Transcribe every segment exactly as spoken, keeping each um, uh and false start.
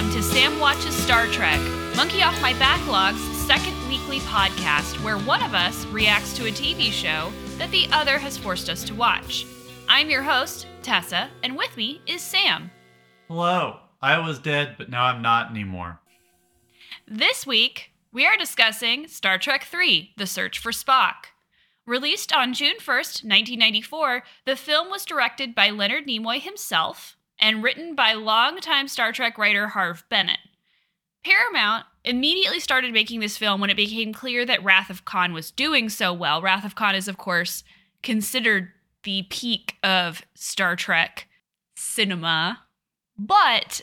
Welcome to Sam Watches Star Trek, Monkey Off My Backlog's second weekly podcast where one of us reacts to a T V show that the other has forced us to watch. I'm your host, Tessa, and with me is Sam. Hello. I was dead, but now I'm not anymore. This week, we are discussing Star Trek three, The Search for Spock. Released on June first, nineteen ninety-four, the film was directed by Leonard Nimoy himself and written by longtime Star Trek writer Harve Bennett. Paramount immediately started making this film when it became clear that Wrath of Khan was doing so well. Wrath of Khan is, of course, considered the peak of Star Trek cinema. But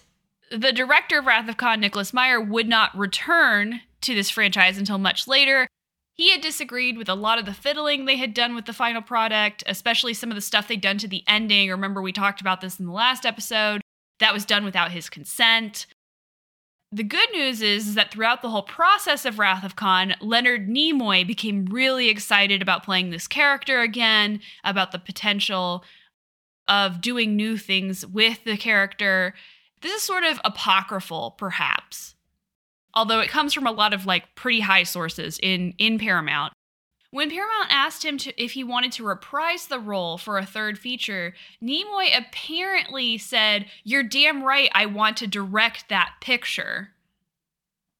the director of Wrath of Khan, Nicholas Meyer, would not return to this franchise until much later. He had disagreed with a lot of the fiddling they had done with the final product, especially some of the stuff they'd done to the ending. Remember, we talked about this in the last episode. That was done without his consent. The good news is, is that throughout the whole process of Wrath of Khan, Leonard Nimoy became really excited about playing this character again, about the potential of doing new things with the character. This is sort of apocryphal, perhaps, although it comes from a lot of like pretty high sources in, in Paramount. When Paramount asked him to, if he wanted to reprise the role for a third feature, Nimoy apparently said, "You're damn right, I want to direct that picture."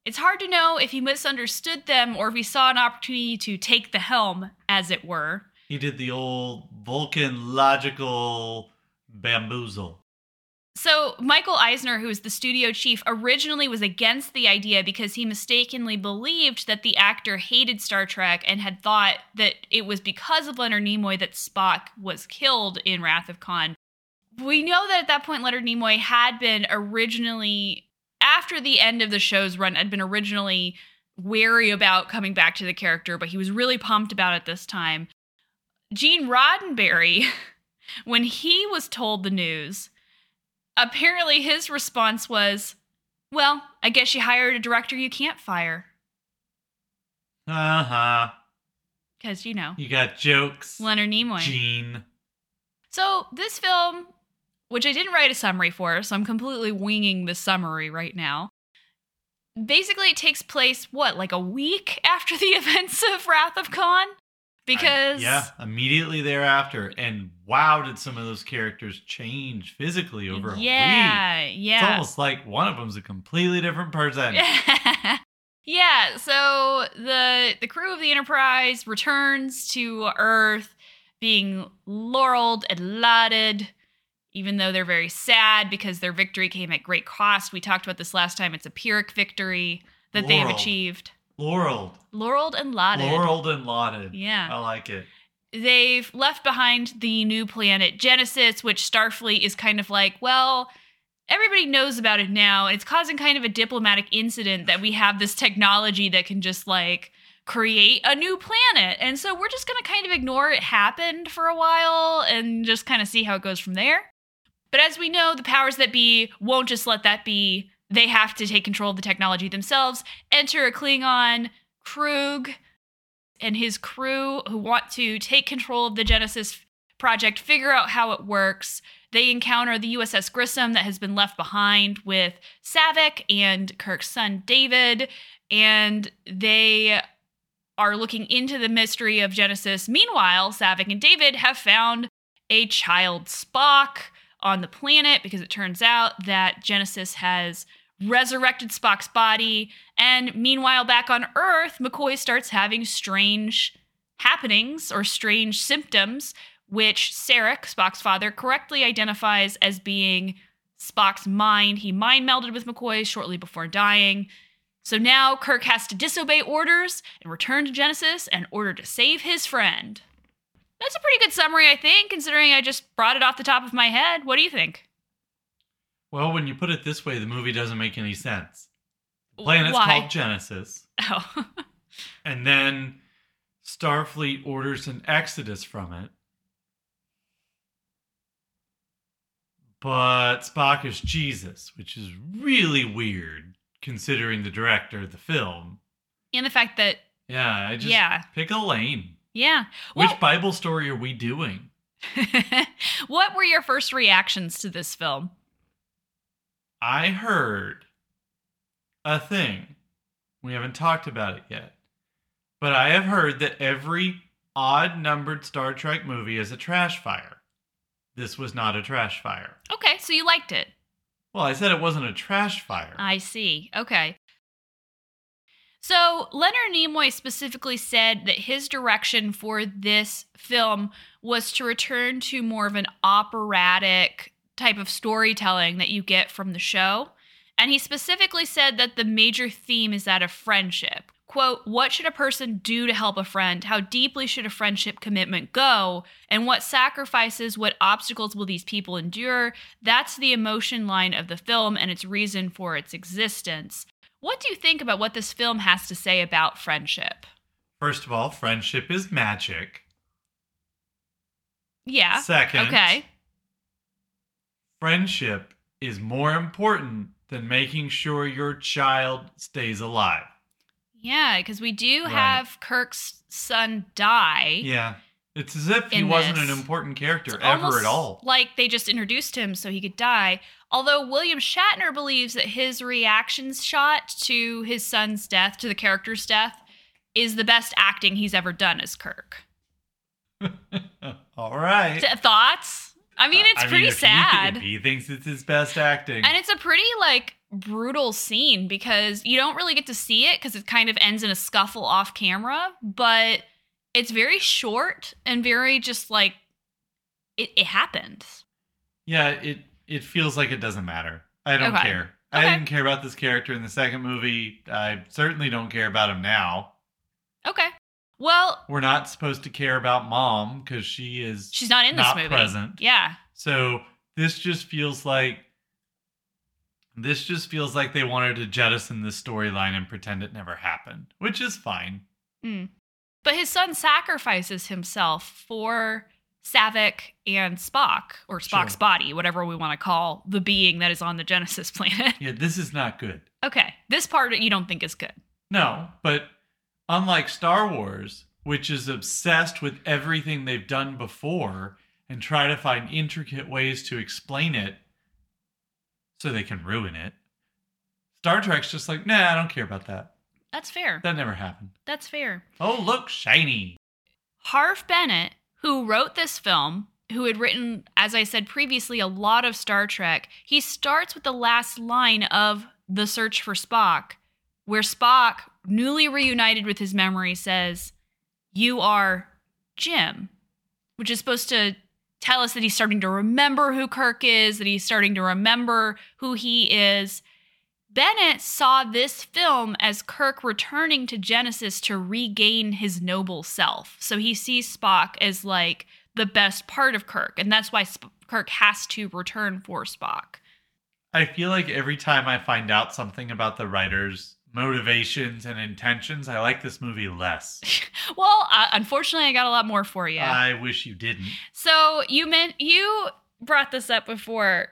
It's hard to know if he misunderstood them or if he saw an opportunity to take the helm, as it were. He did the old Vulcan logical bamboozle. So Michael Eisner, who is the studio chief, originally was against the idea because he mistakenly believed that the actor hated Star Trek and had thought that it was because of Leonard Nimoy that Spock was killed in Wrath of Khan. We know that at that point, Leonard Nimoy had been originally, after the end of the show's run, had been originally wary about coming back to the character, but he was really pumped about it this time. Gene Roddenberry, when he was told the news, apparently his response was, "Well, I guess you hired a director you can't fire." Uh-huh. Because, you know. You got jokes. Leonard Nimoy. Gene. So this film, which I didn't write a summary for, so I'm completely winging the summary right now. Basically, it takes place, what, like a week after the events of Wrath of Khan? Because I, yeah, immediately thereafter. And wow, did some of those characters change physically over yeah, a week. Yeah, yeah. It's almost like one of them's a completely different person. Yeah. yeah, so the the crew of the Enterprise returns to Earth being laureled and lauded, even though they're very sad because their victory came at great cost. We talked about this last time. It's a Pyrrhic victory that laureled. They have achieved. Laureled. Laureled and lauded. Laureled and lauded. Yeah. I like it. They've left behind the new planet Genesis, which Starfleet is kind of like, well, everybody knows about it now. It's causing kind of a diplomatic incident that we have this technology that can just like create a new planet. And so we're just going to kind of ignore it happened for a while and just kind of see how it goes from there. But as we know, the powers that be won't just let that be. They have to take control of the technology themselves, enter a Klingon, Kruge, and his crew who want to take control of the Genesis project, figure out how it works. They encounter the U S S Grissom that has been left behind with Saavik and Kirk's son, David, and they are looking into the mystery of Genesis. Meanwhile, Saavik and David have found a child Spock on the planet because it turns out that Genesis has resurrected Spock's body. And meanwhile, back on Earth, McCoy starts having strange happenings or strange symptoms, which Sarek, Spock's father, correctly identifies as being Spock's mind. He mind melded with McCoy shortly before dying. So now Kirk has to disobey orders and return to Genesis in order to save his friend. That's a pretty good summary, I think, considering I just brought it off the top of my head. What do you think? Well, when you put it this way, the movie doesn't make any sense. The planet's Why? Called Genesis. Oh. And then Starfleet orders an exodus from it. But Spock is Jesus, which is really weird, considering the director of the film. And the fact that... Yeah, I just yeah. pick a lane. Yeah. Well, which Bible story are we doing? What were your first reactions to this film? I heard a thing. We haven't talked about it yet. But I have heard that every odd-numbered Star Trek movie is a trash fire. This was not a trash fire. Okay, so you liked it. Well, I said it wasn't a trash fire. I see. Okay. So Leonard Nimoy specifically said that his direction for this film was to return to more of an operatic type of storytelling that you get from the show. And he specifically said that the major theme is that of friendship. Quote, what should a person do to help a friend? How deeply should a friendship commitment go? And what sacrifices, what obstacles will these people endure? That's the emotion line of the film and its reason for its existence. What do you think about what this film has to say about friendship? First of all, friendship is magic. Yeah. Second. Okay. Friendship is more important than making sure your child stays alive. Yeah, because we do right. have Kirk's son die. Yeah. It's as if he wasn't this. an important character it's ever at all. Like they just introduced him so he could die. Although William Shatner believes that his reaction shot to his son's death, to the character's death, is the best acting he's ever done as Kirk. All right. Th- thoughts? I mean, it's I pretty mean, if sad. He, if he thinks it's his best acting. And it's a pretty, like, brutal scene because you don't really get to see it because it kind of ends in a scuffle off camera, but it's very short and very just, like, it, it happened. Yeah, it... It feels like it doesn't matter. I don't okay. care. Okay. I didn't care about this character in the second movie. I certainly don't care about him now. Okay. Well, we're not supposed to care about Mom because she is she's not in not this movie. Present. Yeah. So this just feels like this just feels like they wanted to jettison this storyline and pretend it never happened, which is fine. Mm. But his son sacrifices himself for Saavik and Spock, or Spock's sure. body, whatever we want to call the being that is on the Genesis planet. Yeah, this is not good. Okay, this part you don't think is good. No, but unlike Star Wars, which is obsessed with everything they've done before and try to find intricate ways to explain it so they can ruin it, Star Trek's just like, nah, I don't care about that. That's fair. That never happened. That's fair. Oh, look, shiny. Harve Bennett, who wrote this film, who had written, as I said previously, a lot of Star Trek, he starts with the last line of The Search for Spock, where Spock, newly reunited with his memory, says, "You are Jim," which is supposed to tell us that he's starting to remember who Kirk is, that he's starting to remember who he is. Bennett saw this film as Kirk returning to Genesis to regain his noble self. So he sees Spock as, like, the best part of Kirk, and that's why Sp- Kirk has to return for Spock. I feel like every time I find out something about the writer's motivations and intentions, I like this movie less. Well, uh, unfortunately, I got a lot more for you. I wish you didn't. So you meant you brought this up before,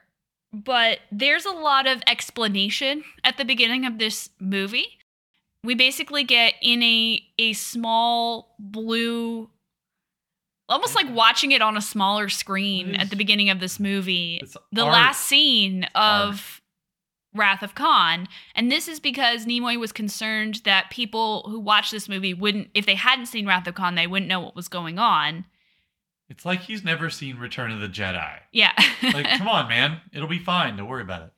but there's a lot of explanation at the beginning of this movie. We basically get in a a small blue, almost like watching it on a smaller screen at the beginning of this movie, it's the art. last scene of art. Wrath of Khan. And this is because Nimoy was concerned that people who watch this movie wouldn't, if they hadn't seen Wrath of Khan, they wouldn't know what was going on. It's like he's never seen Return of the Jedi. Yeah. Like, come on, man. It'll be fine. Don't worry about it.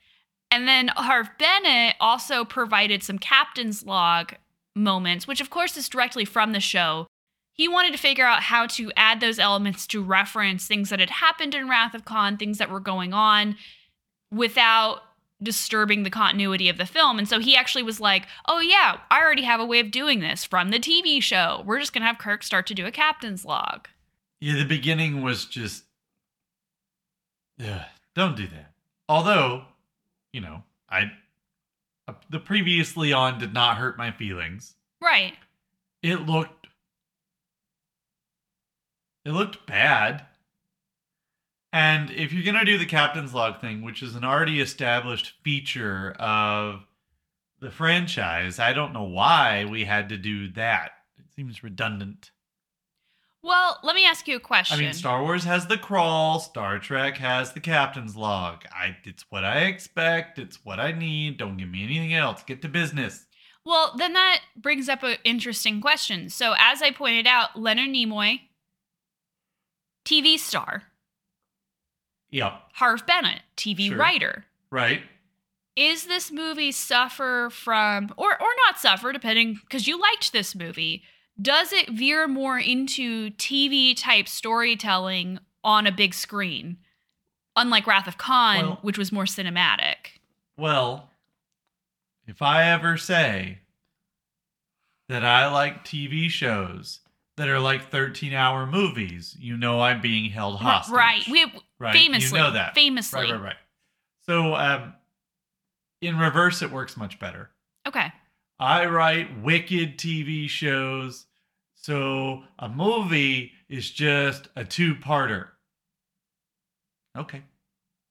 And then Harve Bennett also provided some captain's log moments, which, of course, is directly from the show. He wanted to figure out how to add those elements to reference things that had happened in Wrath of Khan, things that were going on, without disturbing the continuity of the film. And so he actually was like, oh, yeah, I already have a way of doing this from the T V show. We're just going to have Kirk start to do a captain's log. Yeah, the beginning was just, yeah, don't do that. Although, you know, I, uh, the previously on did not hurt my feelings. Right. It looked, it looked bad. And if you're going to do the captain's log thing, which is an already established feature of the franchise, I don't know why we had to do that. It seems redundant. Well, let me ask you a question. I mean, Star Wars has the crawl. Star Trek has the captain's log. I, it's what I expect. It's what I need. Don't give me anything else. Get to business. Well, then that brings up an interesting question. So as I pointed out, Leonard Nimoy, T V star. Yep. Harve Bennett, T V sure. writer. Right. Is this movie suffer from, or, or not suffer, depending, because you liked this movie, does it veer more into T V-type storytelling on a big screen? Unlike Wrath of Khan, well, which was more cinematic. Well, if I ever say that I like T V shows that are like thirteen-hour movies, you know I'm being held hostage. Right. We, right? Famously. You know that. Famously. Right, right, right. So, um, in reverse, it works much better. Okay. I write wicked T V shows, so a movie is just a two-parter. Okay.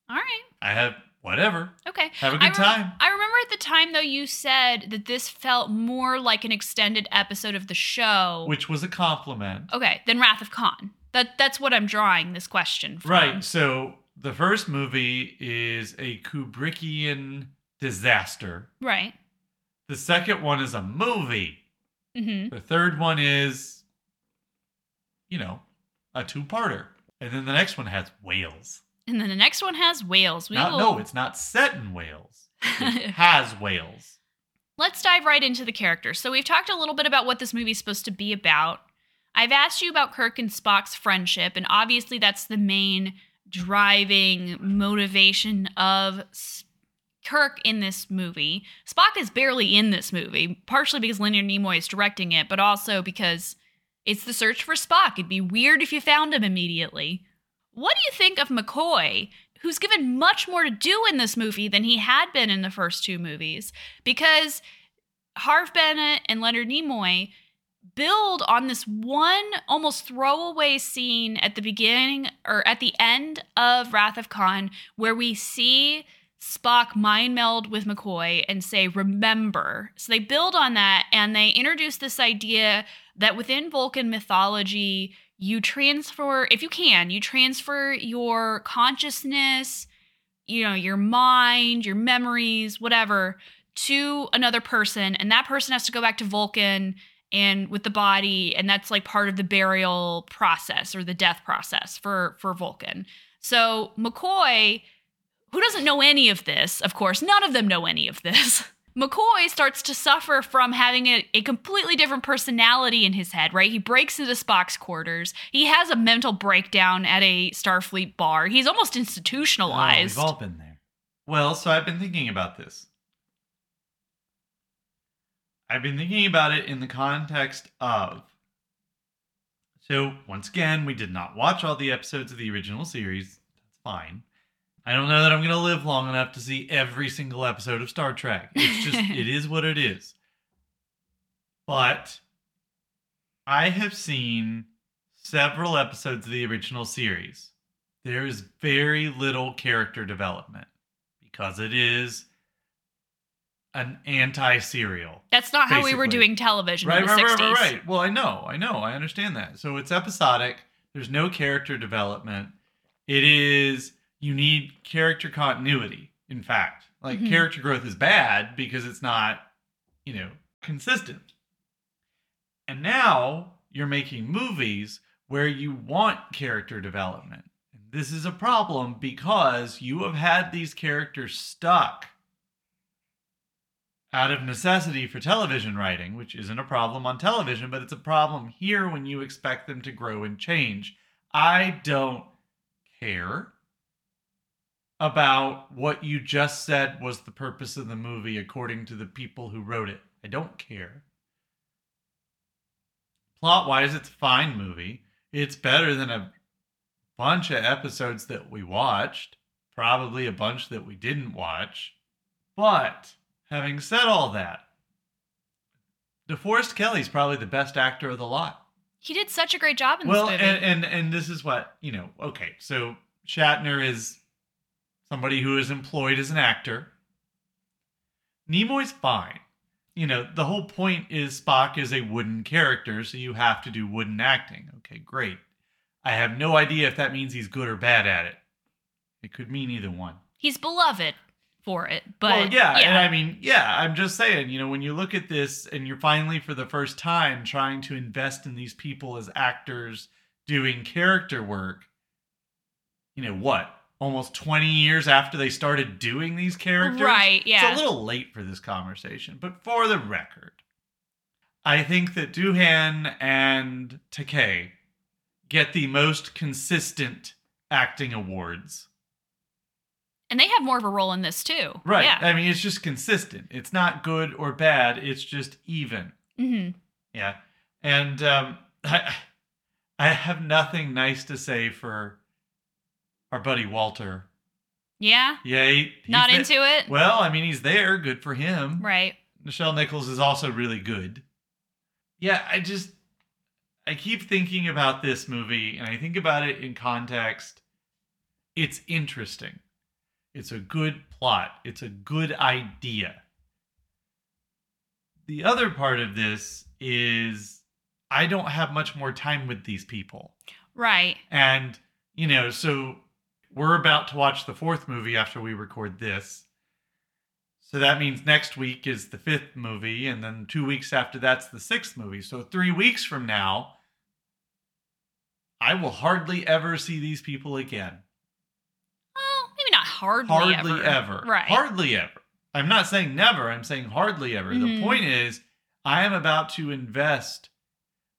All right. I have, whatever. Okay. Have a good I rem- time. I remember at the time, though, you said that this felt more like an extended episode of the show. Which was a compliment. Okay, then Wrath of Khan. That That's what I'm drawing this question from. Right, so the first movie is a Kubrickian disaster. Right. The second one is a movie. Mm-hmm. The third one is, you know, a two-parter. And then the next one has whales. And then the next one has whales. We not, will... No, it's not set in Wales. It has whales. Let's dive right into the characters. So we've talked a little bit about what this movie's supposed to be about. I've asked you about Kirk and Spock's friendship, and obviously that's the main driving motivation of Spock. Kirk in this movie. Spock is barely in this movie, partially because Leonard Nimoy is directing it, but also because it's the search for Spock. It'd be weird if you found him immediately. What do you think of McCoy, who's given much more to do in this movie than he had been in the first two movies? Because Harve Bennett and Leonard Nimoy build on this one almost throwaway scene at the beginning or at the end of Wrath of Khan, where we see Spock mind meld with McCoy and say, remember. So they build on that and they introduce this idea that within Vulcan mythology, you transfer, if you can, you transfer your consciousness, you know, your mind, your memories, whatever, to another person. And that person has to go back to Vulcan and with the body. And that's like part of the burial process or the death process for, for Vulcan. So McCoy, who doesn't know any of this, of course, none of them know any of this, McCoy starts to suffer from having a, a completely different personality in his head, right? He breaks into Spock's quarters. He has a mental breakdown at a Starfleet bar. He's almost institutionalized. Oh, we've all been there. Well, so I've been thinking about this. I've been thinking about it in the context of... So, once again, we did not watch all the episodes of the original series. That's fine. I don't know that I'm going to live long enough to see every single episode of Star Trek. It's just, it is what it is. But I have seen several episodes of the original series. There is very little character development because it is an anti-serial. That's not basically how we were doing television right, in the right, sixties. Right, right, right. Well, I know, I know, I understand that. So it's episodic. There's no character development. It is... You need character continuity, in fact. Like, mm-hmm. character growth is bad because it's not, you know, consistent. And now you're making movies where you want character development. And this is a problem because you have had these characters stuck out of necessity for television writing, which isn't a problem on television, but it's a problem here when you expect them to grow and change. I don't care about what you just said was the purpose of the movie according to the people who wrote it. I don't care. Plot-wise, it's a fine movie. It's better than a bunch of episodes that we watched. Probably a bunch that we didn't watch. But, having said all that, DeForest Kelley's probably the best actor of the lot. He did such a great job in well, this movie. Well, and, and, and this is what, you know, okay, so Shatner is... somebody who is employed as an actor. Nimoy's fine. you know, the whole point is Spock is a wooden character, so you have to do wooden acting. Okay, great. I have no idea if that means he's good or bad at it. It could mean either one. He's beloved for it, but... Well, yeah, yeah, and I mean, yeah, I'm just saying, you know, when you look at this and you're finally, for the first time, trying to invest in these people as actors doing character work, you know, what? Almost twenty years after they started doing these characters. Right, yeah. It's a little late for this conversation, but for the record, I think that Doohan and Takei get the most consistent acting awards. And they have more of a role in this, too. Right. Yeah. I mean, it's just consistent. It's not good or bad. It's just even. Mm-hmm. Yeah. And um, I, I have nothing nice to say for... our buddy Walter. Yeah? Yeah. He, Not into there. it? Well, I mean, he's there. Good for him. Right. Nichelle Nichols is also really good. Yeah, I just... I keep thinking about this movie, and I think about it in context. It's interesting. It's a good plot. It's a good idea. The other part of this is I don't have much more time with these people. Right. And, you know, so... we're about to watch the fourth movie after we record this. So that means next week is the fifth movie, and then two weeks after that's the sixth movie. So three weeks from now, I will hardly ever see these people again. Well, maybe not hardly, hardly ever. ever. Right. Hardly ever. I'm not saying never. I'm saying hardly ever. Mm-hmm. The point is, I am about to invest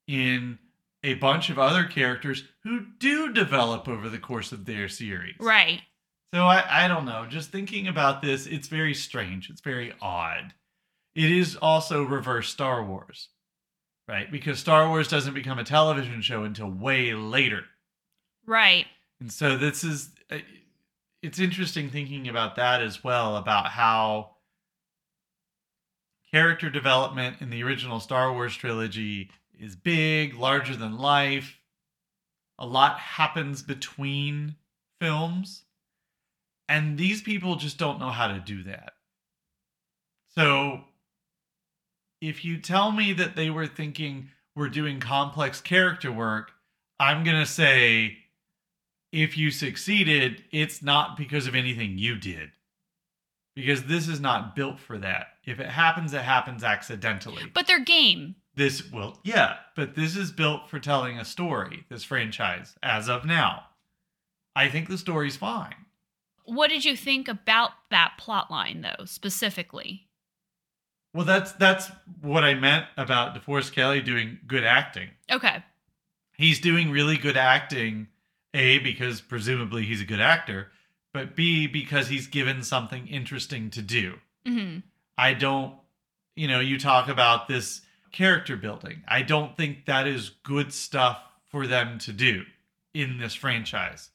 in... a bunch of other characters who do develop over the course of their series. Right. So I, I don't know. Just thinking about this, it's very strange. It's very odd. It is also reverse Star Wars, right? Because Star Wars doesn't become a television show until way later. Right. And so this is, it's interesting thinking about that as well, about how character development in the original Star Wars trilogy is big, larger than life. A lot happens between films. And these people just don't know how to do that. So if you tell me that they were thinking we're doing complex character work, I'm going to say, if you succeeded, it's not because of anything you did. Because this is not built for that. If it happens, it happens accidentally. But they're game. This, well, yeah, but this is built for telling a story, this franchise, as of now. I think the story's fine. What did you think about that plot line, though, specifically? Well, that's that's what I meant about DeForest Kelley doing good acting. Okay. He's doing really good acting, A, because presumably he's a good actor, but B, because he's given something interesting to do. Mm-hmm. I don't, you know, you talk about this... character building. I don't think that is good stuff for them to do in this franchise.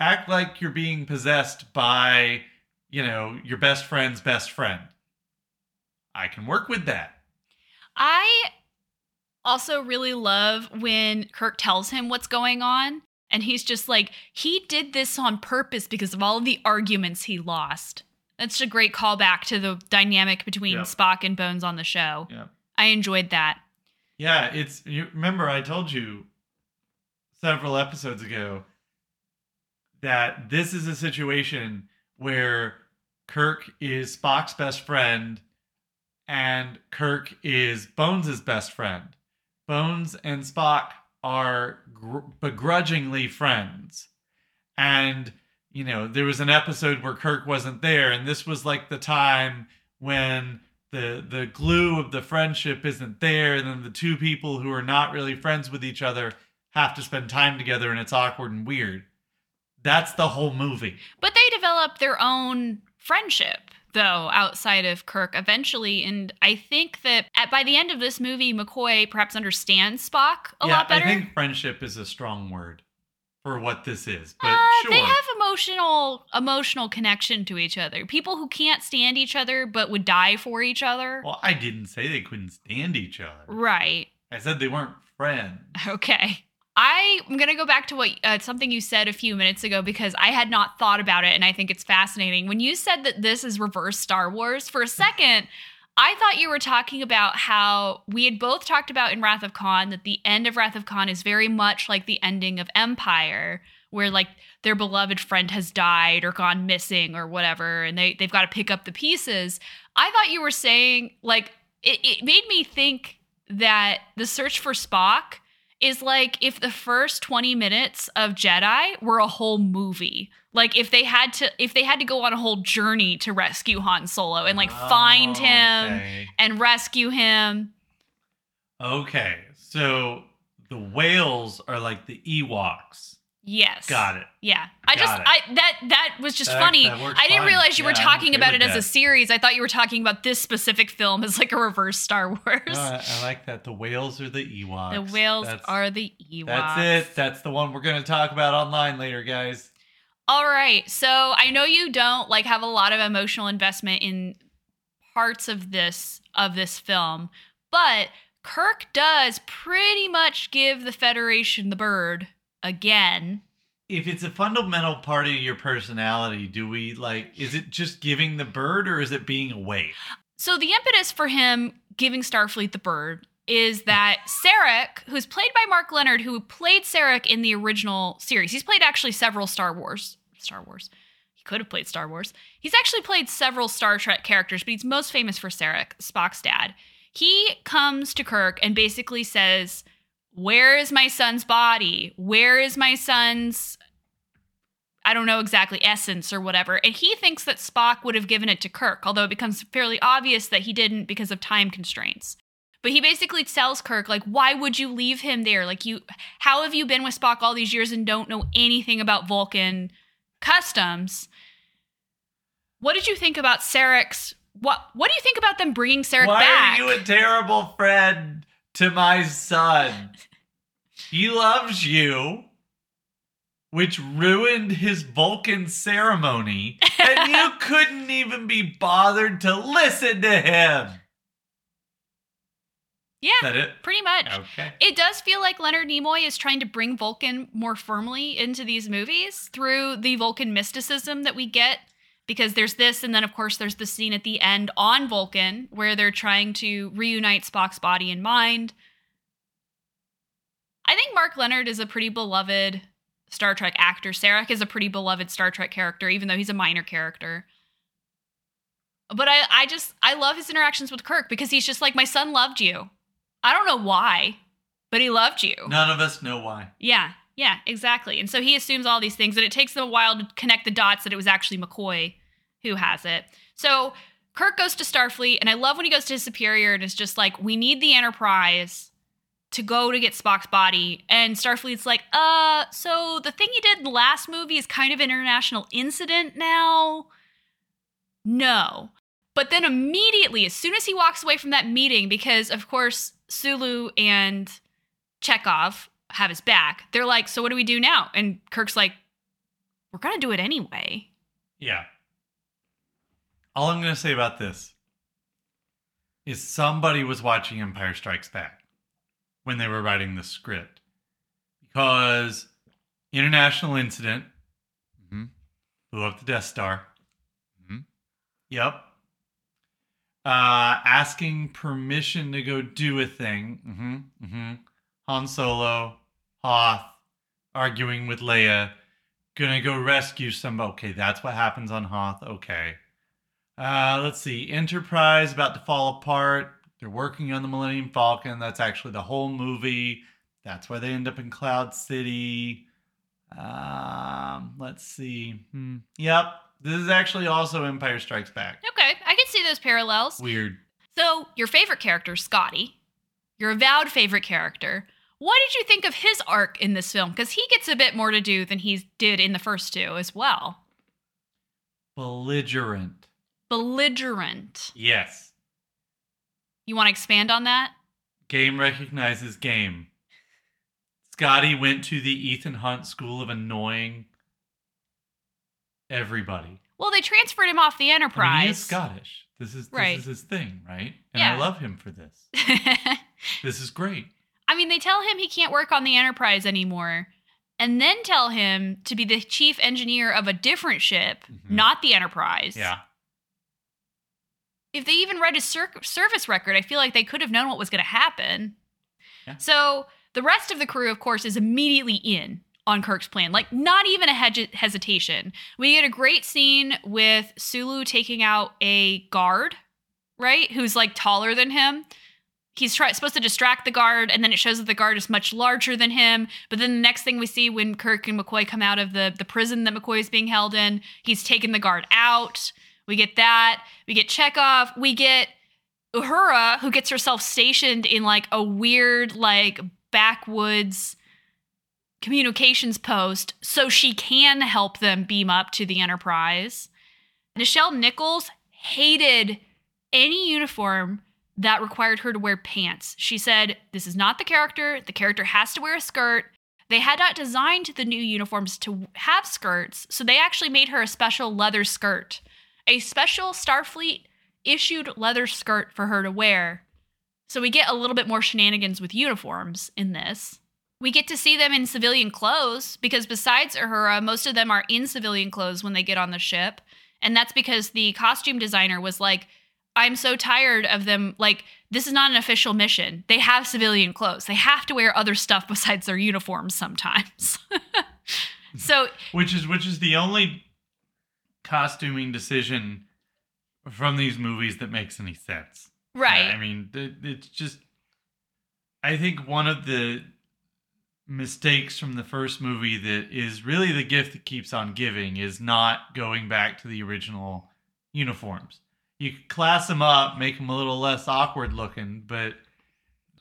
Act like you're being possessed by, you know, your best friend's best friend. I can work with that. I also really love when Kirk tells him what's going on, and he's just like, he did this on purpose because of all of the arguments he lost. That's a great callback to the dynamic between yep. Spock and Bones on the show. Yeah. I enjoyed that. Yeah, it's, you remember I told you several episodes ago that this is a situation where Kirk is Spock's best friend and Kirk is Bones' best friend. Bones and Spock are gr- begrudgingly friends. And, you know, there was an episode where Kirk wasn't there, and this was like the time when... The the glue of the friendship isn't there, and then the two people who are not really friends with each other have to spend time together, and it's awkward and weird. That's the whole movie. But they develop their own friendship, though, outside of Kirk eventually, and I think that at, by the end of this movie, McCoy perhaps understands Spock a yeah, lot better. I think friendship is a strong word for what this is, but uh, sure. They have emotional emotional connection to each other. People who can't stand each other but would die for each other. Well, I didn't say they couldn't stand each other. Right. I said they weren't friends. Okay. I'm going to go back to what uh, something you said a few minutes ago, because I had not thought about it, and I think it's fascinating. When you said that this is reverse Star Wars, for a second, I thought you were talking about how we had both talked about in Wrath of Khan that the end of Wrath of Khan is very much like the ending of Empire, where like their beloved friend has died or gone missing or whatever, and they, they've got to pick up the pieces. I thought you were saying, like, it, it made me think that The Search for Spock is like if the first twenty minutes of Jedi were a whole movie. Like if they had to if they had to go on a whole journey to rescue Han Solo and like oh, find him okay. and rescue him. Okay. So the whales are like the Ewoks. Yes. Got it. Yeah. I Got just it. I that that was just that, funny. That I didn't fine. realize you yeah, were talking about it that. as a series. I thought you were talking about this specific film as like a reverse Star Wars. No, I, I like that. The whales are the Ewoks. The whales that's, are the Ewoks. That's it. That's the one we're going to talk about online later, guys. All right. So I know you don't like have a lot of emotional investment in parts of this of this film, but Kirk does pretty much give the Federation the bird. Again, if it's a fundamental part of your personality, do we like, is it just giving the bird or is it being awake? So the impetus for him giving Starfleet the bird is that Sarek, who's played by Mark Leonard, who played Sarek in the original series, he's played actually several Star Wars, Star Wars. He could have played Star Wars. He's actually played several Star Trek characters, but he's most famous for Sarek, Spock's dad. He comes to Kirk and basically says, where is my son's body? Where is my son's, I don't know exactly, essence or whatever? And he thinks that Spock would have given it to Kirk, although it becomes fairly obvious that he didn't because of time constraints. But he basically tells Kirk, like, why would you leave him there? Like, you, how have you been with Spock all these years and don't know anything about Vulcan customs? What did you think about Sarek's, what, what do you think about them bringing Sarek why back? Why are you a terrible friend to my son? He loves you, which ruined his Vulcan ceremony, and you couldn't even be bothered to listen to him. Yeah, is that it? Pretty much. Okay. It does feel like Leonard Nimoy is trying to bring Vulcan more firmly into these movies through the Vulcan mysticism that we get, because there's this, and then, of course, there's the scene at the end on Vulcan where they're trying to reunite Spock's body and mind. I think Mark Leonard is a pretty beloved Star Trek actor. Sarek is a pretty beloved Star Trek character, even though he's a minor character. But I, I just, I love his interactions with Kirk because he's just like, my son loved you. I don't know why, but he loved you. None of us know why. Yeah. Yeah, exactly. And so he assumes all these things, and it takes them a while to connect the dots that it was actually McCoy who has it. So Kirk goes to Starfleet, and I love when he goes to his superior and is just like, we need the Enterprise to go to get Spock's body. And Starfleet's like, uh, so the thing you did in the last movie is kind of an international incident now? No. But then immediately, as soon as he walks away from that meeting, because, of course, Sulu and Chekhov have his back, they're like, so what do we do now? And Kirk's like, we're gonna do it anyway. Yeah. All I'm gonna say about this is somebody was watching Empire Strikes Back when they were writing the script, because international incident, mm-hmm. blew up the Death Star, mm-hmm. yep uh asking permission to go do a thing, mm-hmm mm-hmm Han Solo, Hoth, arguing with Leia, gonna go rescue some. Okay, that's what happens on Hoth. Okay. Uh, let's see. Enterprise about to fall apart. They're working on the Millennium Falcon. That's actually the whole movie. That's why they end up in Cloud City. Um, let's see. Hmm. Yep. This is actually also Empire Strikes Back. Okay. I can see those parallels. Weird. So, your favorite character, Scotty, your avowed favorite character, what did you think of his arc in this film? Because he gets a bit more to do than he did in the first two as well. Belligerent. Belligerent. Yes. You want to expand on that? Game recognizes game. Scotty went to the Ethan Hunt School of Annoying Everybody. Well, they transferred him off the Enterprise. I mean, he is Scottish. This is, right. This is his thing, right? And yeah. I love him for this. This is great. I mean, they tell him he can't work on the Enterprise anymore, and then tell him to be the chief engineer of a different ship, mm-hmm. not the Enterprise. Yeah. if they even read his ser- service record, I feel like they could have known what was going to happen. Yeah. So the rest of the crew, of course, is immediately in on Kirk's plan. Like, not even a he- hesitation. We get a great scene with Sulu taking out a guard, right? Who's, like, taller than him. He's try- supposed to distract the guard, and then it shows that the guard is much larger than him. But then the next thing we see when Kirk and McCoy come out of the, the prison that McCoy is being held in, he's taken the guard out. We get that. We get Chekhov. We get Uhura, who gets herself stationed in, like, a weird, like, backwoods communications post so she can help them beam up to the Enterprise. Nichelle Nichols hated any uniform that required her to wear pants. She said, this is not the character. The character has to wear a skirt. They had not designed the new uniforms to have skirts, so they actually made her a special leather skirt, a special Starfleet-issued leather skirt for her to wear. So we get a little bit more shenanigans with uniforms in this. We get to see them in civilian clothes, because besides Uhura, most of them are in civilian clothes when they get on the ship. And that's because the costume designer was like, I'm so tired of them. Like, this is not an official mission. They have civilian clothes. They have to wear other stuff besides their uniforms sometimes. So, which is which is the only costuming decision from these movies that makes any sense, right? Yeah, I mean, it's just. I think one of the mistakes from the first movie that is really the gift that keeps on giving is not going back to the original uniforms. You class them up, make them a little less awkward looking, but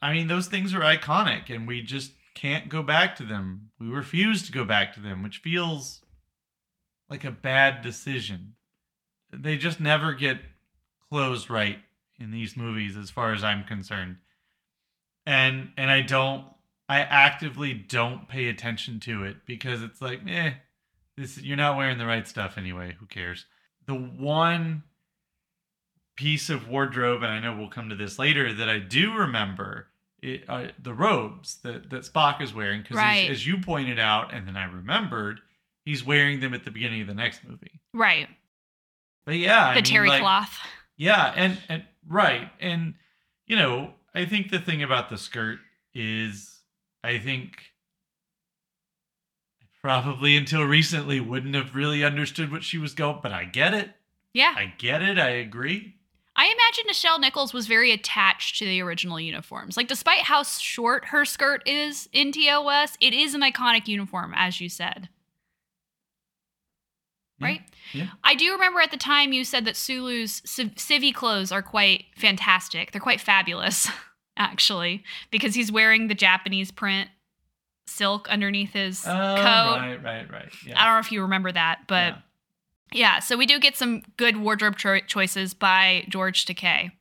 I mean, those things are iconic and we just can't go back to them. We refuse to go back to them, which feels like a bad decision. They just never get clothes right in these movies, as far as I'm concerned. And and I don't, I actively don't pay attention to it because it's like, eh, this, you're not wearing the right stuff anyway. Who cares? The one piece of wardrobe, and I know we'll come to this later, that I do remember it, uh, the robes that, that Spock is wearing, because right. as you pointed out, and then I remembered, he's wearing them at the beginning of the next movie. Right. But yeah. The I terry mean, like, cloth. Yeah, and, and right. And, you know, I think the thing about the skirt is, I think probably until recently wouldn't have really understood what she was going, but I get it. Yeah. I get it. I agree. I imagine Nichelle Nichols was very attached to the original uniforms. Like, despite how short her skirt is in T O S, it is an iconic uniform, as you said. Yeah. Right? Yeah. I do remember at the time you said that Sulu's civ- civvy clothes are quite fantastic. They're quite fabulous, actually, because he's wearing the Japanese print silk underneath his oh, coat. Right, right, right. Yeah. I don't know if you remember that, but... Yeah. Yeah, so we do get some good wardrobe cho- choices by George Takei.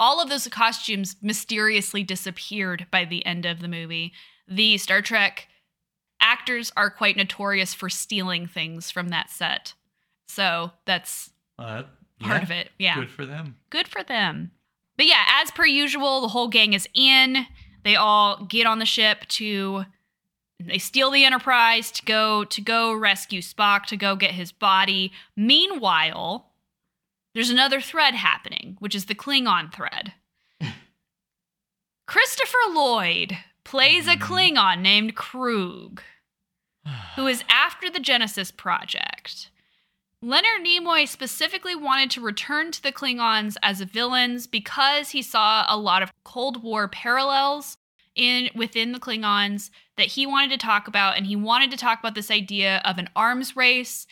All of those costumes mysteriously disappeared by the end of the movie. The Star Trek actors are quite notorious for stealing things from that set. So that's uh, yeah, part of it. Yeah, good for them. Good for them. But yeah, as per usual, the whole gang is in. They all get on the ship to... They steal the Enterprise to go to go rescue Spock, to go get his body. Meanwhile, there's another thread happening, which is the Klingon thread. Christopher Lloyd plays mm-hmm. a Klingon named Kruge, who is after the Genesis project. Leonard Nimoy specifically wanted to return to the Klingons as villains because he saw a lot of Cold War parallels in within the Klingons that he wanted to talk about, and he wanted to talk about this idea of an arms race,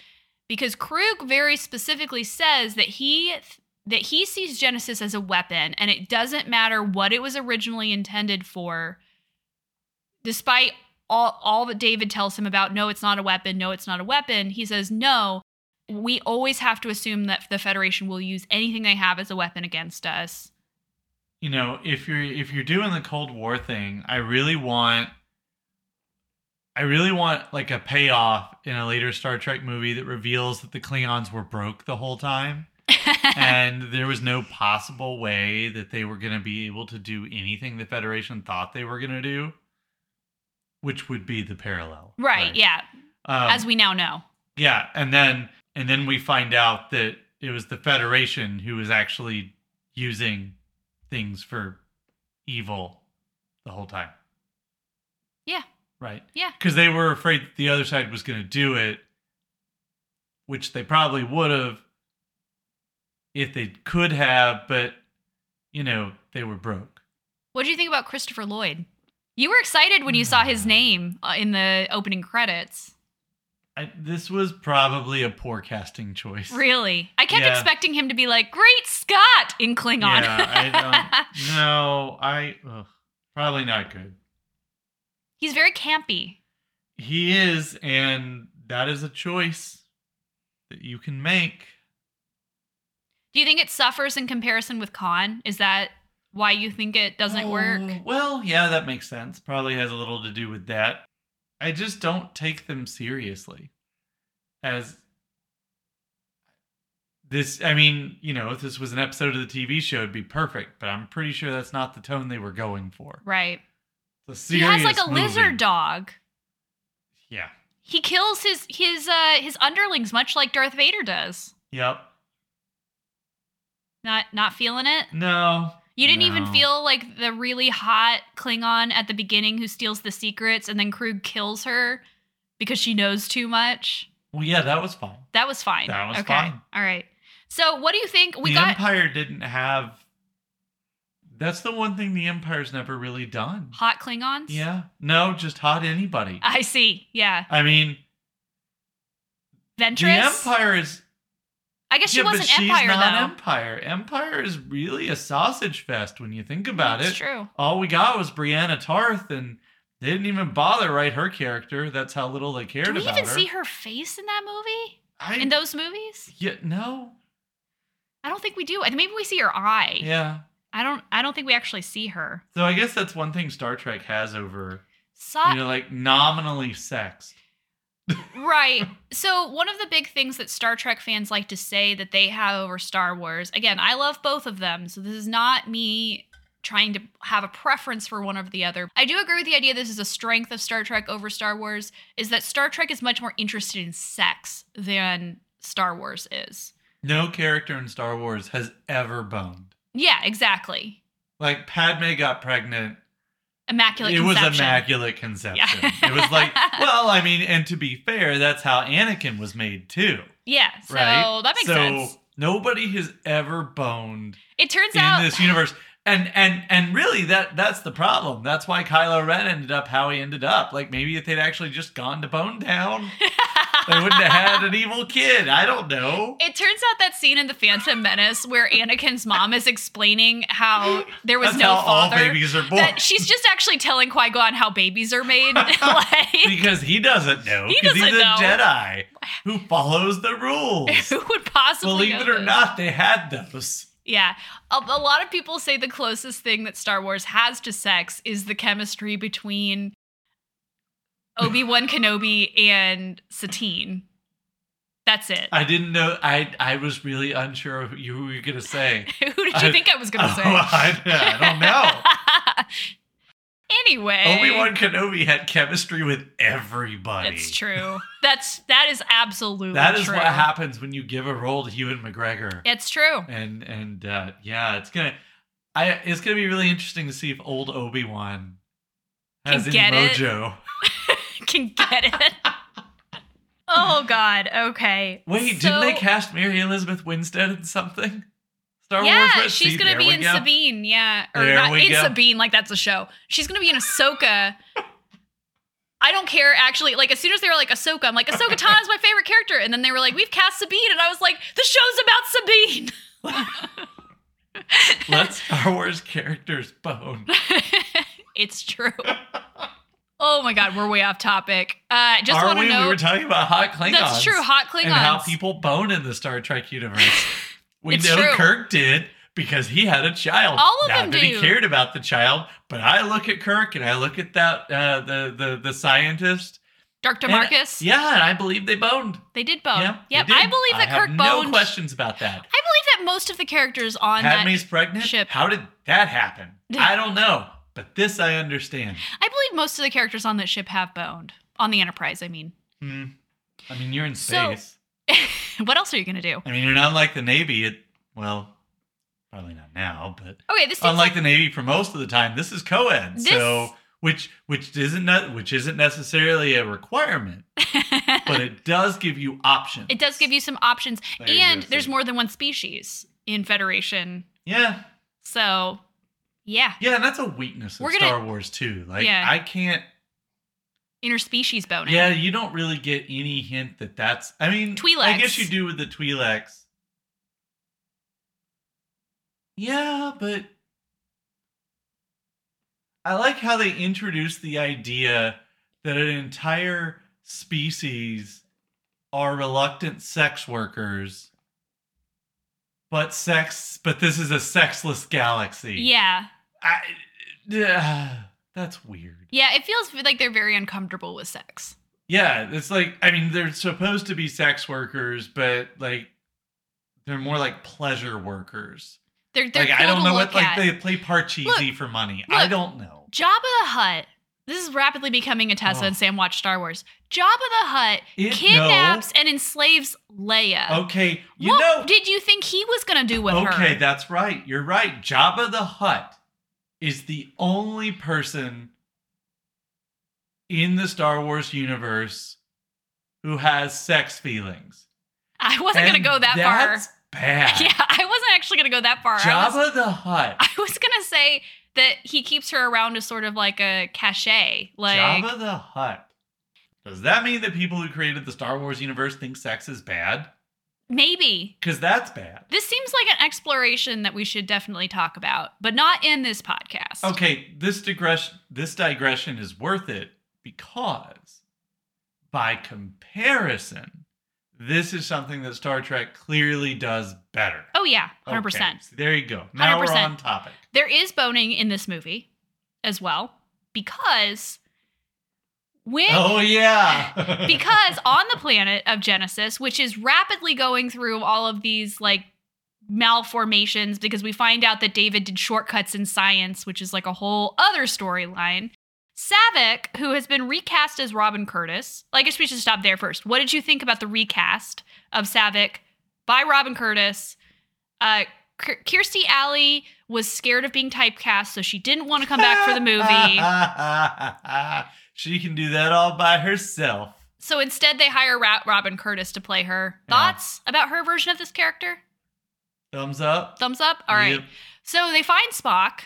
because Kruge very specifically says that he that he sees Genesis as a weapon, and it doesn't matter what it was originally intended for, despite all, all that David tells him about, no, it's not a weapon, no, it's not a weapon. He says, no, we always have to assume that the Federation will use anything they have as a weapon against us. You know, if you're if you're doing the Cold War thing, I really want, I really want like a payoff in a later Star Trek movie that reveals that the Klingons were broke the whole time, and there was no possible way that they were going to be able to do anything the Federation thought they were going to do, which would be the parallel, right? right? Yeah, um, as we now know. Yeah, and then and then we find out that it was the Federation who was actually using things for evil the whole time. Yeah. Right? Yeah. Because they were afraid that the other side was going to do it, which they probably would have if they could have, but, you know, they were broke. What do you think about Christopher Lloyd? You were excited when you saw his name in the opening credits. I, this was probably a poor casting choice. Really? I kept yeah. expecting him to be like, "Great Scott!" in Klingon. Yeah, I don't, no, I... Ugh, probably not good. He's very campy. He is, and that is a choice that you can make. Do you think it suffers in comparison with Khan? Is that why you think it doesn't oh, work? Well, yeah, that makes sense. Probably has a little to do with that. I just don't take them seriously as this. I mean, you know, if this was an episode of the T V show, it'd be perfect, but I'm pretty sure that's not the tone they were going for. Right. It's a serious movie. He has like a movie. Lizard dog. Yeah. He kills his, his, uh, his underlings much like Darth Vader does. Yep. Not, not feeling it? No. You didn't no. even feel like the really hot Klingon at the beginning who steals the secrets and then Kruge kills her because she knows too much? Well, yeah, that was fine. That was fine. That was okay. fine. All right. So what do you think? We the got... Empire didn't have... That's the one thing the Empire's never really done. Hot Klingons? Yeah. No, just hot anybody. I see. Yeah. I mean... Ventress? The Empire is... I guess she yeah, wasn't Empire, not though. Empire. Empire is really a sausage fest when you think about That's it. That's true. All we got was Brianna Tarth, and they didn't even bother write her character. That's how little they cared about her. Did we even her. see her face in that movie? I, in those movies? Yeah, no. I don't think we do. Maybe we see her eye. Yeah. I don't. I don't think we actually see her. So I guess that's one thing Star Trek has over, so- you know, like nominally sexed. Right. So one of the big things that Star Trek fans like to say that they have over Star Wars, again, I love both of them, so this is not me trying to have a preference for one over the other. I do agree with the idea this is a strength of Star Trek over Star Wars, is that Star Trek is much more interested in sex than Star Wars is. No character in Star Wars has ever boned. Yeah, exactly. Like Padme got pregnant. Immaculate it conception. It was immaculate conception. Yeah. It was like, well, I mean, and to be fair, that's how Anakin was made too. Yeah, so right? that makes so sense. So nobody has ever boned it turns in out, this universe. And and and really, that that's the problem. That's why Kylo Ren ended up how he ended up. Like, maybe if they'd actually just gone to Bone Down, they wouldn't have had an evil kid. I don't know. It turns out that scene in The Phantom Menace where Anakin's mom is explaining how there was that's no how father. All babies are born. That she's just actually telling Qui-Gon how babies are made. like, because he doesn't know. Because he he's a know. Jedi who follows the rules. Who would possibly Believe it or those? Not, they had those. Yeah. A, a lot of people say the closest thing that Star Wars has to sex is the chemistry between Obi Wan Kenobi and Satine. That's it. I didn't know. I I was really unsure of who you were going to say. Who did you I, think I was going to oh, say? I, I don't know. Anyway. Obi Wan Kenobi had chemistry with everybody. That's true. That's that is absolutely that is true. What happens when you give a role to Ewan McGregor. It's true. And and uh, yeah, it's gonna I it's gonna be really interesting to see if old Obi Wan has any mojo. Can get it. Oh God. Okay. Wait, so, didn't they cast Mary Elizabeth Winstead in something? Star yeah, Wars she's See, gonna be in go. Sabine, yeah, or there not in go. Sabine, like that's a show. She's gonna be in Ahsoka. I don't care, actually. Like as soon as they were like Ahsoka, I'm like Ahsoka Tano is my favorite character, and then they were like, we've cast Sabine, and I was like, the show's about Sabine. Let Star Wars characters bone. It's true. Oh my God, we're way off topic. Uh, just want to know we were talking about hot Klingons. That's true, hot Klingons, and how people bone in the Star Trek universe. We it's know true. Kirk did because he had a child. All of Not them that do. He cared about the child, but I look at Kirk and I look at that uh, the the the scientist, Doctor Marcus. And, yeah, and I believe they boned. They did bone. Yeah, yep. did. I believe that I Kirk have boned. No questions about that. I believe that most of the characters on Padme's that pregnant? Ship. How did that happen? I don't know, but this I understand. I believe most of the characters on that ship have boned on the Enterprise. I mean, mm. I mean, you're in space. So, what else are you going to do? I mean, you're not like the Navy. It, well, Probably not now, but okay, this unlike like, the Navy, for most of the time, this is co-ed. This... So which which isn't not, which isn't necessarily a requirement, but it does give you options. It does give you some options, there and go, there's more than one species in Federation. Yeah. So, yeah. Yeah, and that's a weakness of We're gonna, Star Wars too. Like yeah. I can't. Interspecies bonus. Yeah, you don't really get any hint that that's... I mean, Twi'leks. I guess you do with the Twi'leks. Yeah, but... I like how they introduced the idea that an entire species are reluctant sex workers, but sex... But this is a sexless galaxy. Yeah. I... Uh, That's weird. Yeah, it feels like they're very uncomfortable with sex. Yeah, it's like, I mean, they're supposed to be sex workers, but, like, they're more like pleasure workers. They're, they're like, cool I don't to know what, at. like, they play parcheesi for money. Look, I don't know. Jabba the Hutt, this is rapidly becoming a Tessa oh. and Sam watch Star Wars. Jabba the Hutt it, kidnaps no. and enslaves Leia. Okay, you what know. What did you think he was going to do with okay, her? Okay, that's right. You're right. Jabba the Hutt is the only person in the Star Wars universe who has sex feelings. I wasn't going to go that that's far. That's bad. Yeah, I wasn't actually going to go that far. Jabba was, the Hutt. I was going to say that he keeps her around as sort of like a cachet. Like, Jabba the Hutt. Does that mean that people who created the Star Wars universe think sex is bad? Maybe. Because that's bad. This seems like an exploration that we should definitely talk about, but not in this podcast. Okay, this digression, this digression is worth it because, by comparison, this is something that Star Trek clearly does better. Oh, yeah, one hundred percent. Okay, so there you go. Now one hundred percent. We're on topic. There is boning in this movie as well because... When, oh, yeah. Because on the planet of Genesis, which is rapidly going through all of these, like, malformations, because we find out that David did shortcuts in science, which is, like, a whole other storyline. Saavik, who has been recast as Robin Curtis. Well, I guess we should stop there first. What did you think about the recast of Saavik by Robin Curtis? Uh, Kirstie Alley was scared of being typecast, so she didn't want to come back for the movie. She can do that all by herself. So instead, they hire Ra- Robin Curtis to play her. Thoughts yeah. about her version of this character? Thumbs up. Thumbs up? All yep. right. So they find Spock,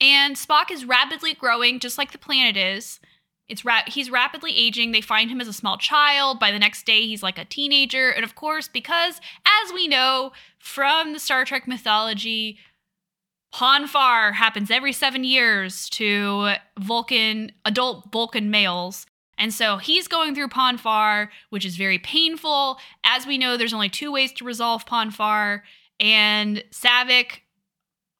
and Spock is rapidly growing, just like the planet is. It's ra- He's rapidly aging. They find him as a small child. By the next day, he's like a teenager. And of course, because, as we know from the Star Trek mythology, pon farr happens every seven years to Vulcan, adult Vulcan males. And so he's going through pon farr, which is very painful. As we know, there's only two ways to resolve pon farr. And Saavik,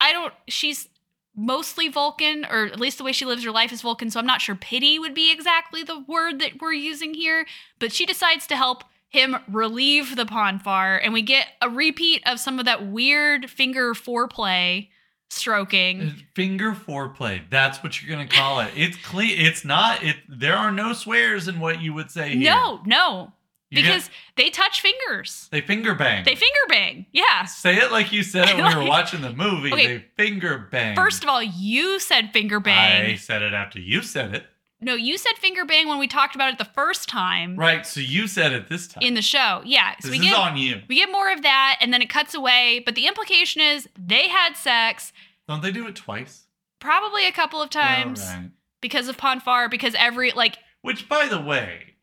I don't, she's mostly Vulcan, or at least the way she lives her life is Vulcan. So I'm not sure pity would be exactly the word that we're using here. But she decides to help him relieve the pon farr. And we get a repeat of some of that weird finger foreplay. Stroking. Finger foreplay. That's what you're going to call it. It's clean. It's not. It. There are no swears in what you would say here. No, no. You're because gonna, they touch fingers. They finger bang. They finger bang. Yeah. Say it like you said it when like, we were watching the movie. Okay, they finger bang. First of all, you said finger bang. I said it after you said it. No, you said finger bang when we talked about it the first time. Right, so you said it this time. In the show, yeah. So this we get, is on you. We get more of that, and then it cuts away. But the implication is they had sex. Don't they do it twice? Probably a couple of times. Oh, right. Because of pon farr, because every, like... Which, by the way,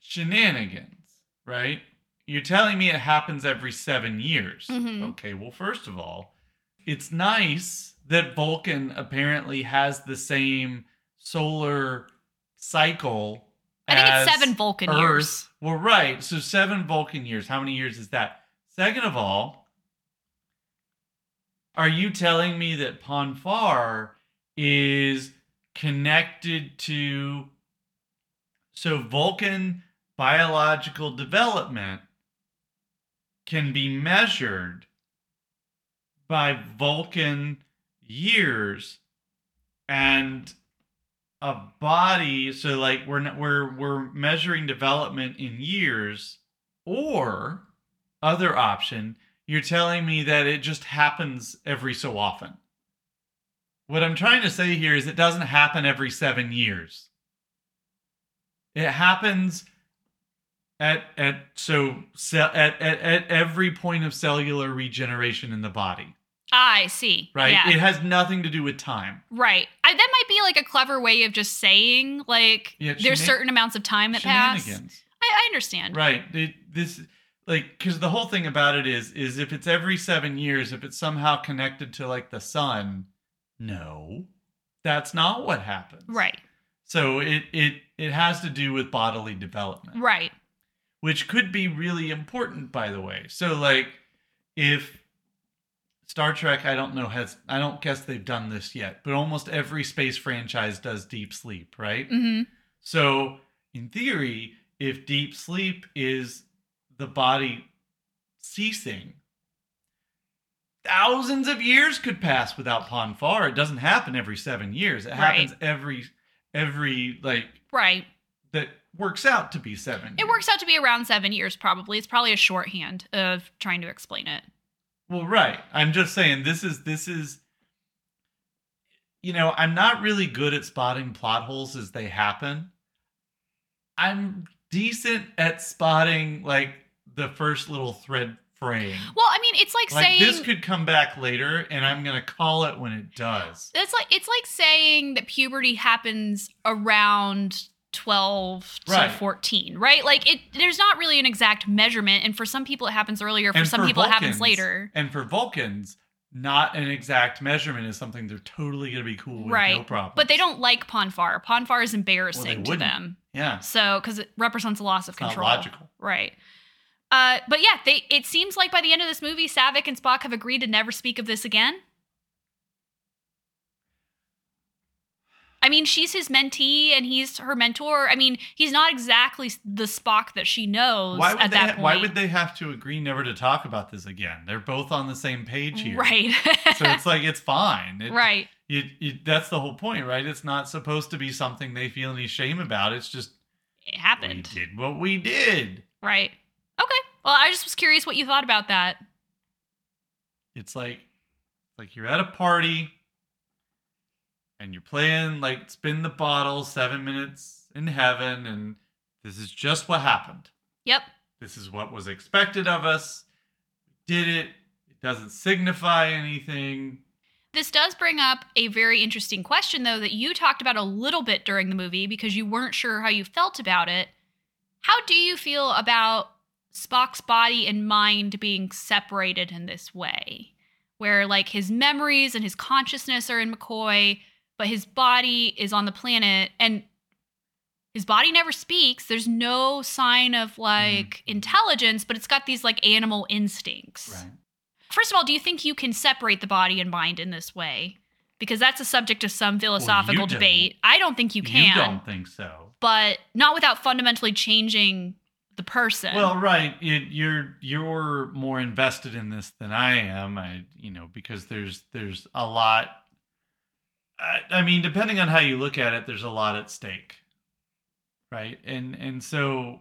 shenanigans, right? You're telling me it happens every seven years. Mm-hmm. Okay, well, first of all, it's nice that Vulcan apparently has the same... solar cycle. I think as it's seven Vulcan Earth. years. Well, right. So seven Vulcan years. How many years is that? Second of all, are you telling me that pon farr is connected to so Vulcan biological development can be measured by Vulcan years and a body, so like we're not, we're we're measuring development in years, or other option, You're telling me that it just happens every so often. What I'm trying to say here is it doesn't happen every seven years. It happens at at so at at, at every point of cellular regeneration in the body. I see. Right? Yeah. It has nothing to do with time. Right. I, that might be like a clever way of just saying like yeah, there's shenan- certain amounts of time that pass. I, I understand. Right. It, this like because the whole thing about it is is if it's every seven years, if it's somehow connected to like the sun, no, that's not what happens. Right. So it it it has to do with bodily development. Right. Which could be really important, by the way. So like if Star Trek, I don't know, has, I don't guess they've done this yet, but almost every space franchise does deep sleep, right? Mm-hmm. So in theory, if deep sleep is the body ceasing, thousands of years could pass without pon farr. It doesn't happen every seven years. It right. happens every, every like... Right. That works out to be seven. It years. works out to be around seven years, probably. It's probably a shorthand of trying to explain it. Well, right. I'm just saying this is, this is, you know, I'm not really good at spotting plot holes as they happen. I'm decent at spotting like the first little thread fraying. Well, I mean, it's like, like saying this could come back later and I'm going to call it when it does. It's like, it's like saying that puberty happens around twelve right. to fourteen, right? Like it, there's not really an exact measurement. And for some people it happens earlier. For and some for people Vulcans, it happens later. And for Vulcans, not an exact measurement is something they're totally going to be cool with. Right. No problem. But they don't like pon farr. Pon farr is embarrassing well, to them. Yeah. So, cause it represents a loss of it's control. Not logical. Right. Uh, but yeah, they, it seems like by the end of this movie, Saavik and Spock have agreed to never speak of this again. I mean, she's his mentee and he's her mentor. I mean, he's not exactly the Spock that she knows why would at they that ha- point. Why would they have to agree never to talk about this again? They're both on the same page here. Right. So it's like, it's fine. It, right. It, it, that's the whole point, right? It's not supposed to be something they feel any shame about. It's just... It happened. We did what we did. Right. Okay. Well, I just was curious what you thought about that. It's like, like you're at a party... And you're playing, like, spin the bottle, seven minutes in heaven, and this is just what happened. Yep. This is what was expected of us. Did it. It doesn't signify anything. This does bring up a very interesting question, though, that you talked about a little bit during the movie because you weren't sure how you felt about it. How do you feel about Spock's body and mind being separated in this way? Where, like, his memories and his consciousness are in McCoy... But his body is on the planet and his body never speaks. There's no sign of like mm. intelligence, but it's got these like animal instincts. Right. First of all, do you think you can separate the body and mind in this way? Because that's a subject of some philosophical well, debate. Don't. I don't think you can. You don't think so. But not without fundamentally changing the person. Well, right. It, you're you're more invested in this than I am. I you know, because there's there's a lot. I mean, depending on how you look at it, there's a lot at stake, right? And and so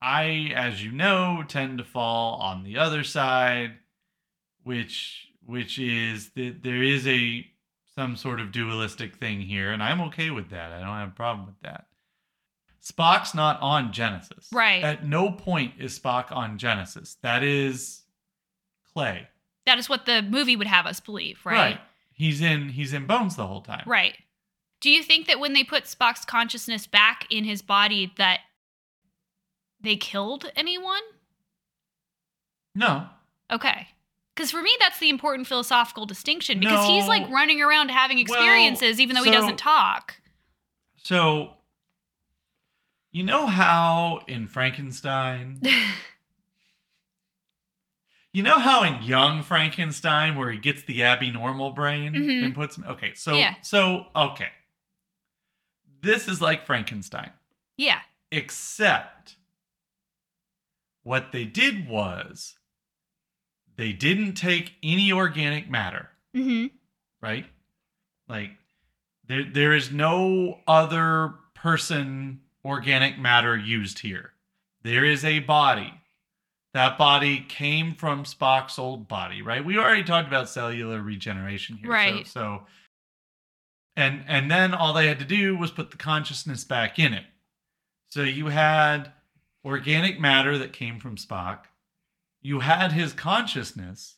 I, as you know, tend to fall on the other side, which which is that there is a some sort of dualistic thing here, and I'm okay with that. I don't have a problem with that. Spock's not on Genesis. Right. At no point is Spock on Genesis. That is Clay. That is what the movie would have us believe, right? Right. He's in he's in Bones the whole time. Right. Do you think that when they put Spock's consciousness back in his body that they killed anyone? No. Okay. Because for me, that's the important philosophical distinction. Because no. he's like running around having experiences well, even though so, he doesn't talk. So, you know how in Frankenstein... You know how in Young Frankenstein, where he gets the abnormal brain mm-hmm. and puts... Okay, so, yeah. so, okay. This is like Frankenstein. Yeah. Except what they did was they didn't take any organic matter. Mm-hmm. Right? Like, there, there is no other person organic matter used here. There is a body. That body came from Spock's old body, right? We already talked about cellular regeneration here. Right. So, so and and then all they had to do was put the consciousness back in it. So you had organic matter that came from Spock. You had his consciousness.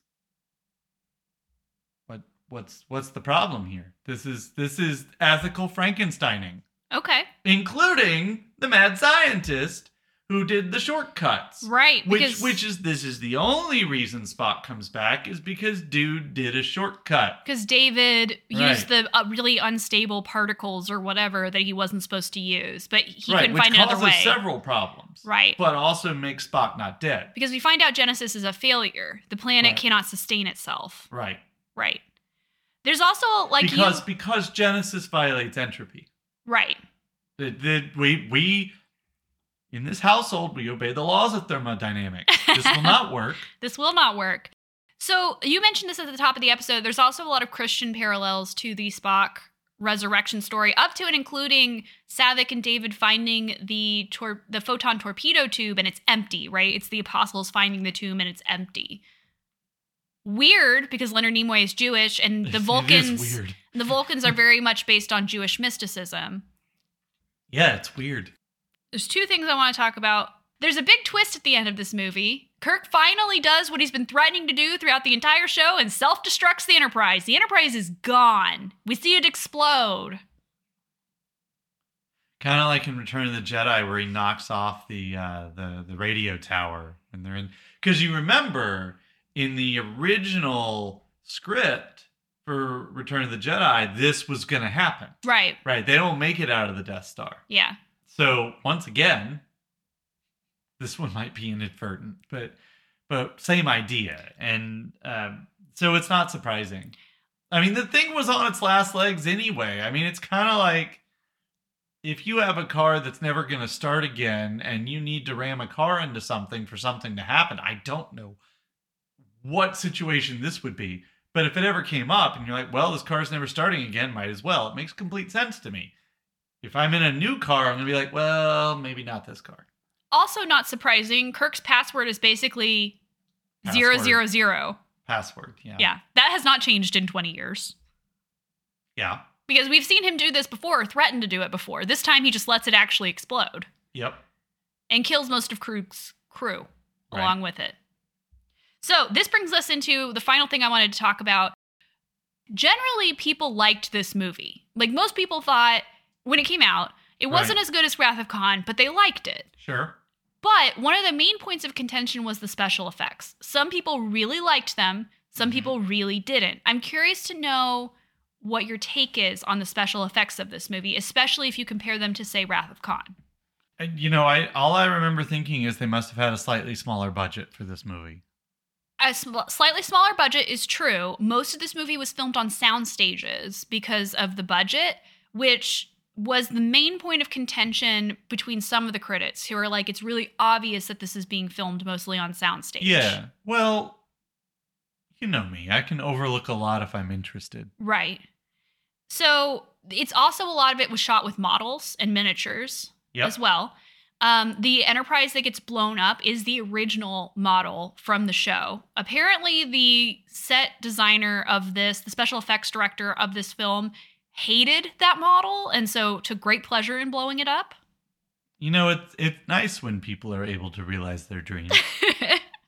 But what's what's the problem here? This is this is ethical Frankensteining. Okay. Including the mad scientist who did the shortcuts. Right. Which because... which is this is the only reason Spock comes back is because dude did a shortcut. Because David right. used the uh, really unstable particles or whatever that he wasn't supposed to use, but he right, couldn't find another way. Which causes several problems. Right. But also makes Spock not dead. Because we find out Genesis is a failure. The planet right. cannot sustain itself. Right. Right. There's also like because you... because Genesis violates entropy. Right. The, the, we we. In this household, we obey the laws of thermodynamics. This will not work. This will not work. So you mentioned this at the top of the episode. There's also a lot of Christian parallels to the Spock resurrection story, up to and including Saavik and David finding the tor- the photon torpedo tube, and it's empty, right? It's the apostles finding the tomb, and it's empty. Weird, because Leonard Nimoy is Jewish, and the Vulcans, weird. the Vulcans are very much based on Jewish mysticism. Yeah, it's weird. There's two things I want to talk about. There's a big twist at the end of this movie. Kirk finally does what he's been threatening to do throughout the entire show and self-destructs the Enterprise. The Enterprise is gone. We see it explode. Kind of like in Return of the Jedi where he knocks off the uh, the, the radio tower when they're in. Because you remember in the original script for Return of the Jedi, this was going to happen. Right. Right. They don't make it out of the Death Star. Yeah. So once again, this one might be inadvertent, but but same idea. And um, so it's not surprising. I mean, the thing was on its last legs anyway. I mean, it's kind of like if you have a car that's never going to start again and you need to ram a car into something for something to happen. I don't know what situation this would be. But if it ever came up and you're like, well, this car's never starting again, might as well. It makes complete sense to me. If I'm in a new car, I'm going to be like, well, maybe not this car. Also not surprising, Kirk's password is basically password. zero, zero, zero. Password, yeah. Yeah, that has not changed in twenty years. Yeah. Because we've seen him do this before, or threaten to do it before. This time he just lets it actually explode. Yep. And kills most of Kruge's crew right. along with it. So this brings us into the final thing I wanted to talk about. Generally, people liked this movie. Like most people thought... When it came out, it wasn't right. as good as Wrath of Khan, but they liked it. Sure. But one of the main points of contention was the special effects. Some people really liked them. Some mm-hmm. people really didn't. I'm curious to know what your take is on the special effects of this movie, especially if you compare them to, say, Wrath of Khan. And, you know, I all I remember thinking is they must have had a slightly smaller budget for this movie. A sm- slightly smaller budget is true. Most of this movie was filmed on sound stages because of the budget, which... was the main point of contention between some of the critics who are like, it's really obvious that this is being filmed mostly on soundstage. Yeah. Well, you know me. I can overlook a lot if I'm interested. Right. So it's also a lot of it was shot with models and miniatures yep. as well. Um, the Enterprise that gets blown up is the original model from the show. Apparently, the set designer of this, the special effects director of this film, hated that model and so took great pleasure in blowing it up. You know, it's it's nice when people are able to realize their dreams.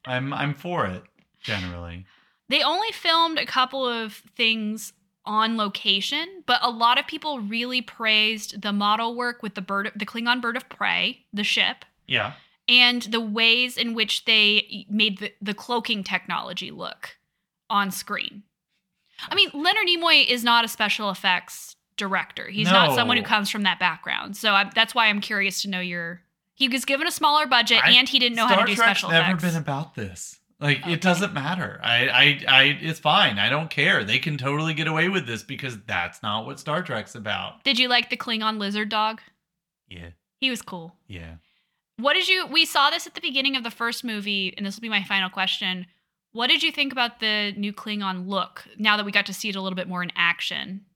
I'm I'm for it, generally. They only filmed a couple of things on location, but a lot of people really praised the model work with the bird, the Klingon bird of prey, the ship. Yeah. And the ways in which they made the, the cloaking technology look on screen. I mean, Leonard Nimoy is not a special effects director. He's no. not someone who comes from that background. So I, that's why I'm curious to know your... He was given a smaller budget I, and he didn't know Star how to do Trek's special effects. Star Trek's never been about this. Like, okay. It doesn't matter. I, I, I, it's fine. I don't care. They can totally get away with this because that's not what Star Trek's about. Did you like the Klingon lizard dog? Yeah. He was cool. Yeah. What did you... We saw this at the beginning of the first movie, and this will be my final question... What did you think about the new Klingon look now that we got to see it a little bit more in action?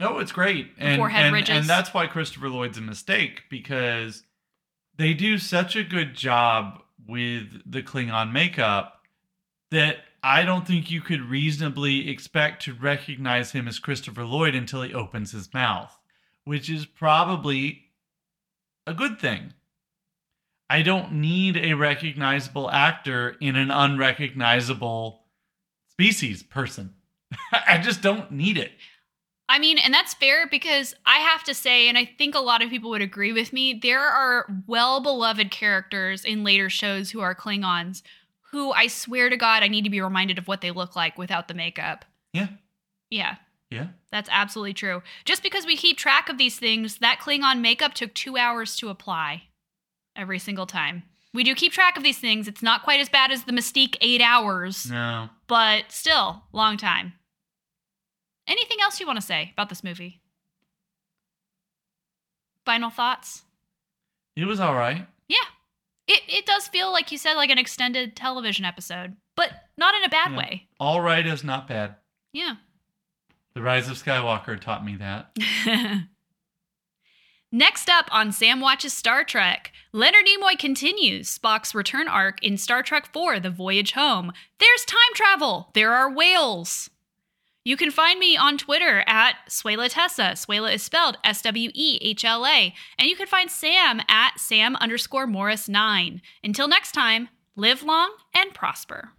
No, it's great. And, forehead and, ridges. And that's why Christopher Lloyd's a mistake, because they do such a good job with the Klingon makeup that I don't think you could reasonably expect to recognize him as Christopher Lloyd until he opens his mouth, which is probably a good thing. I don't need a recognizable actor in an unrecognizable species person. I just don't need it. I mean, and that's fair, because I have to say, and I think a lot of people would agree with me, there are well-beloved characters in later shows who are Klingons who I swear to God, I need to be reminded of what they look like without the makeup. Yeah. Yeah. Yeah. That's absolutely true. Just because we keep track of these things, that Klingon makeup took two hours to apply every single time. We do keep track of these things. It's not quite as bad as the Mystique eight hours. No. But still, long time. Anything else you want to say about this movie? Final thoughts? It was all right. Yeah. It it does feel, like you said, like an extended television episode, but not in a bad yeah. way. All right is not bad. Yeah. The Rise of Skywalker taught me that. Next up on Sam Watches Star Trek, Leonard Nimoy continues Spock's return arc in Star Trek four, The Voyage Home. There's time travel. There are whales. You can find me on Twitter at Swayla Tessa. Swayla is spelled S W E H L A. And you can find Sam at Sam underscore Morris nine. Until next time, live long and prosper.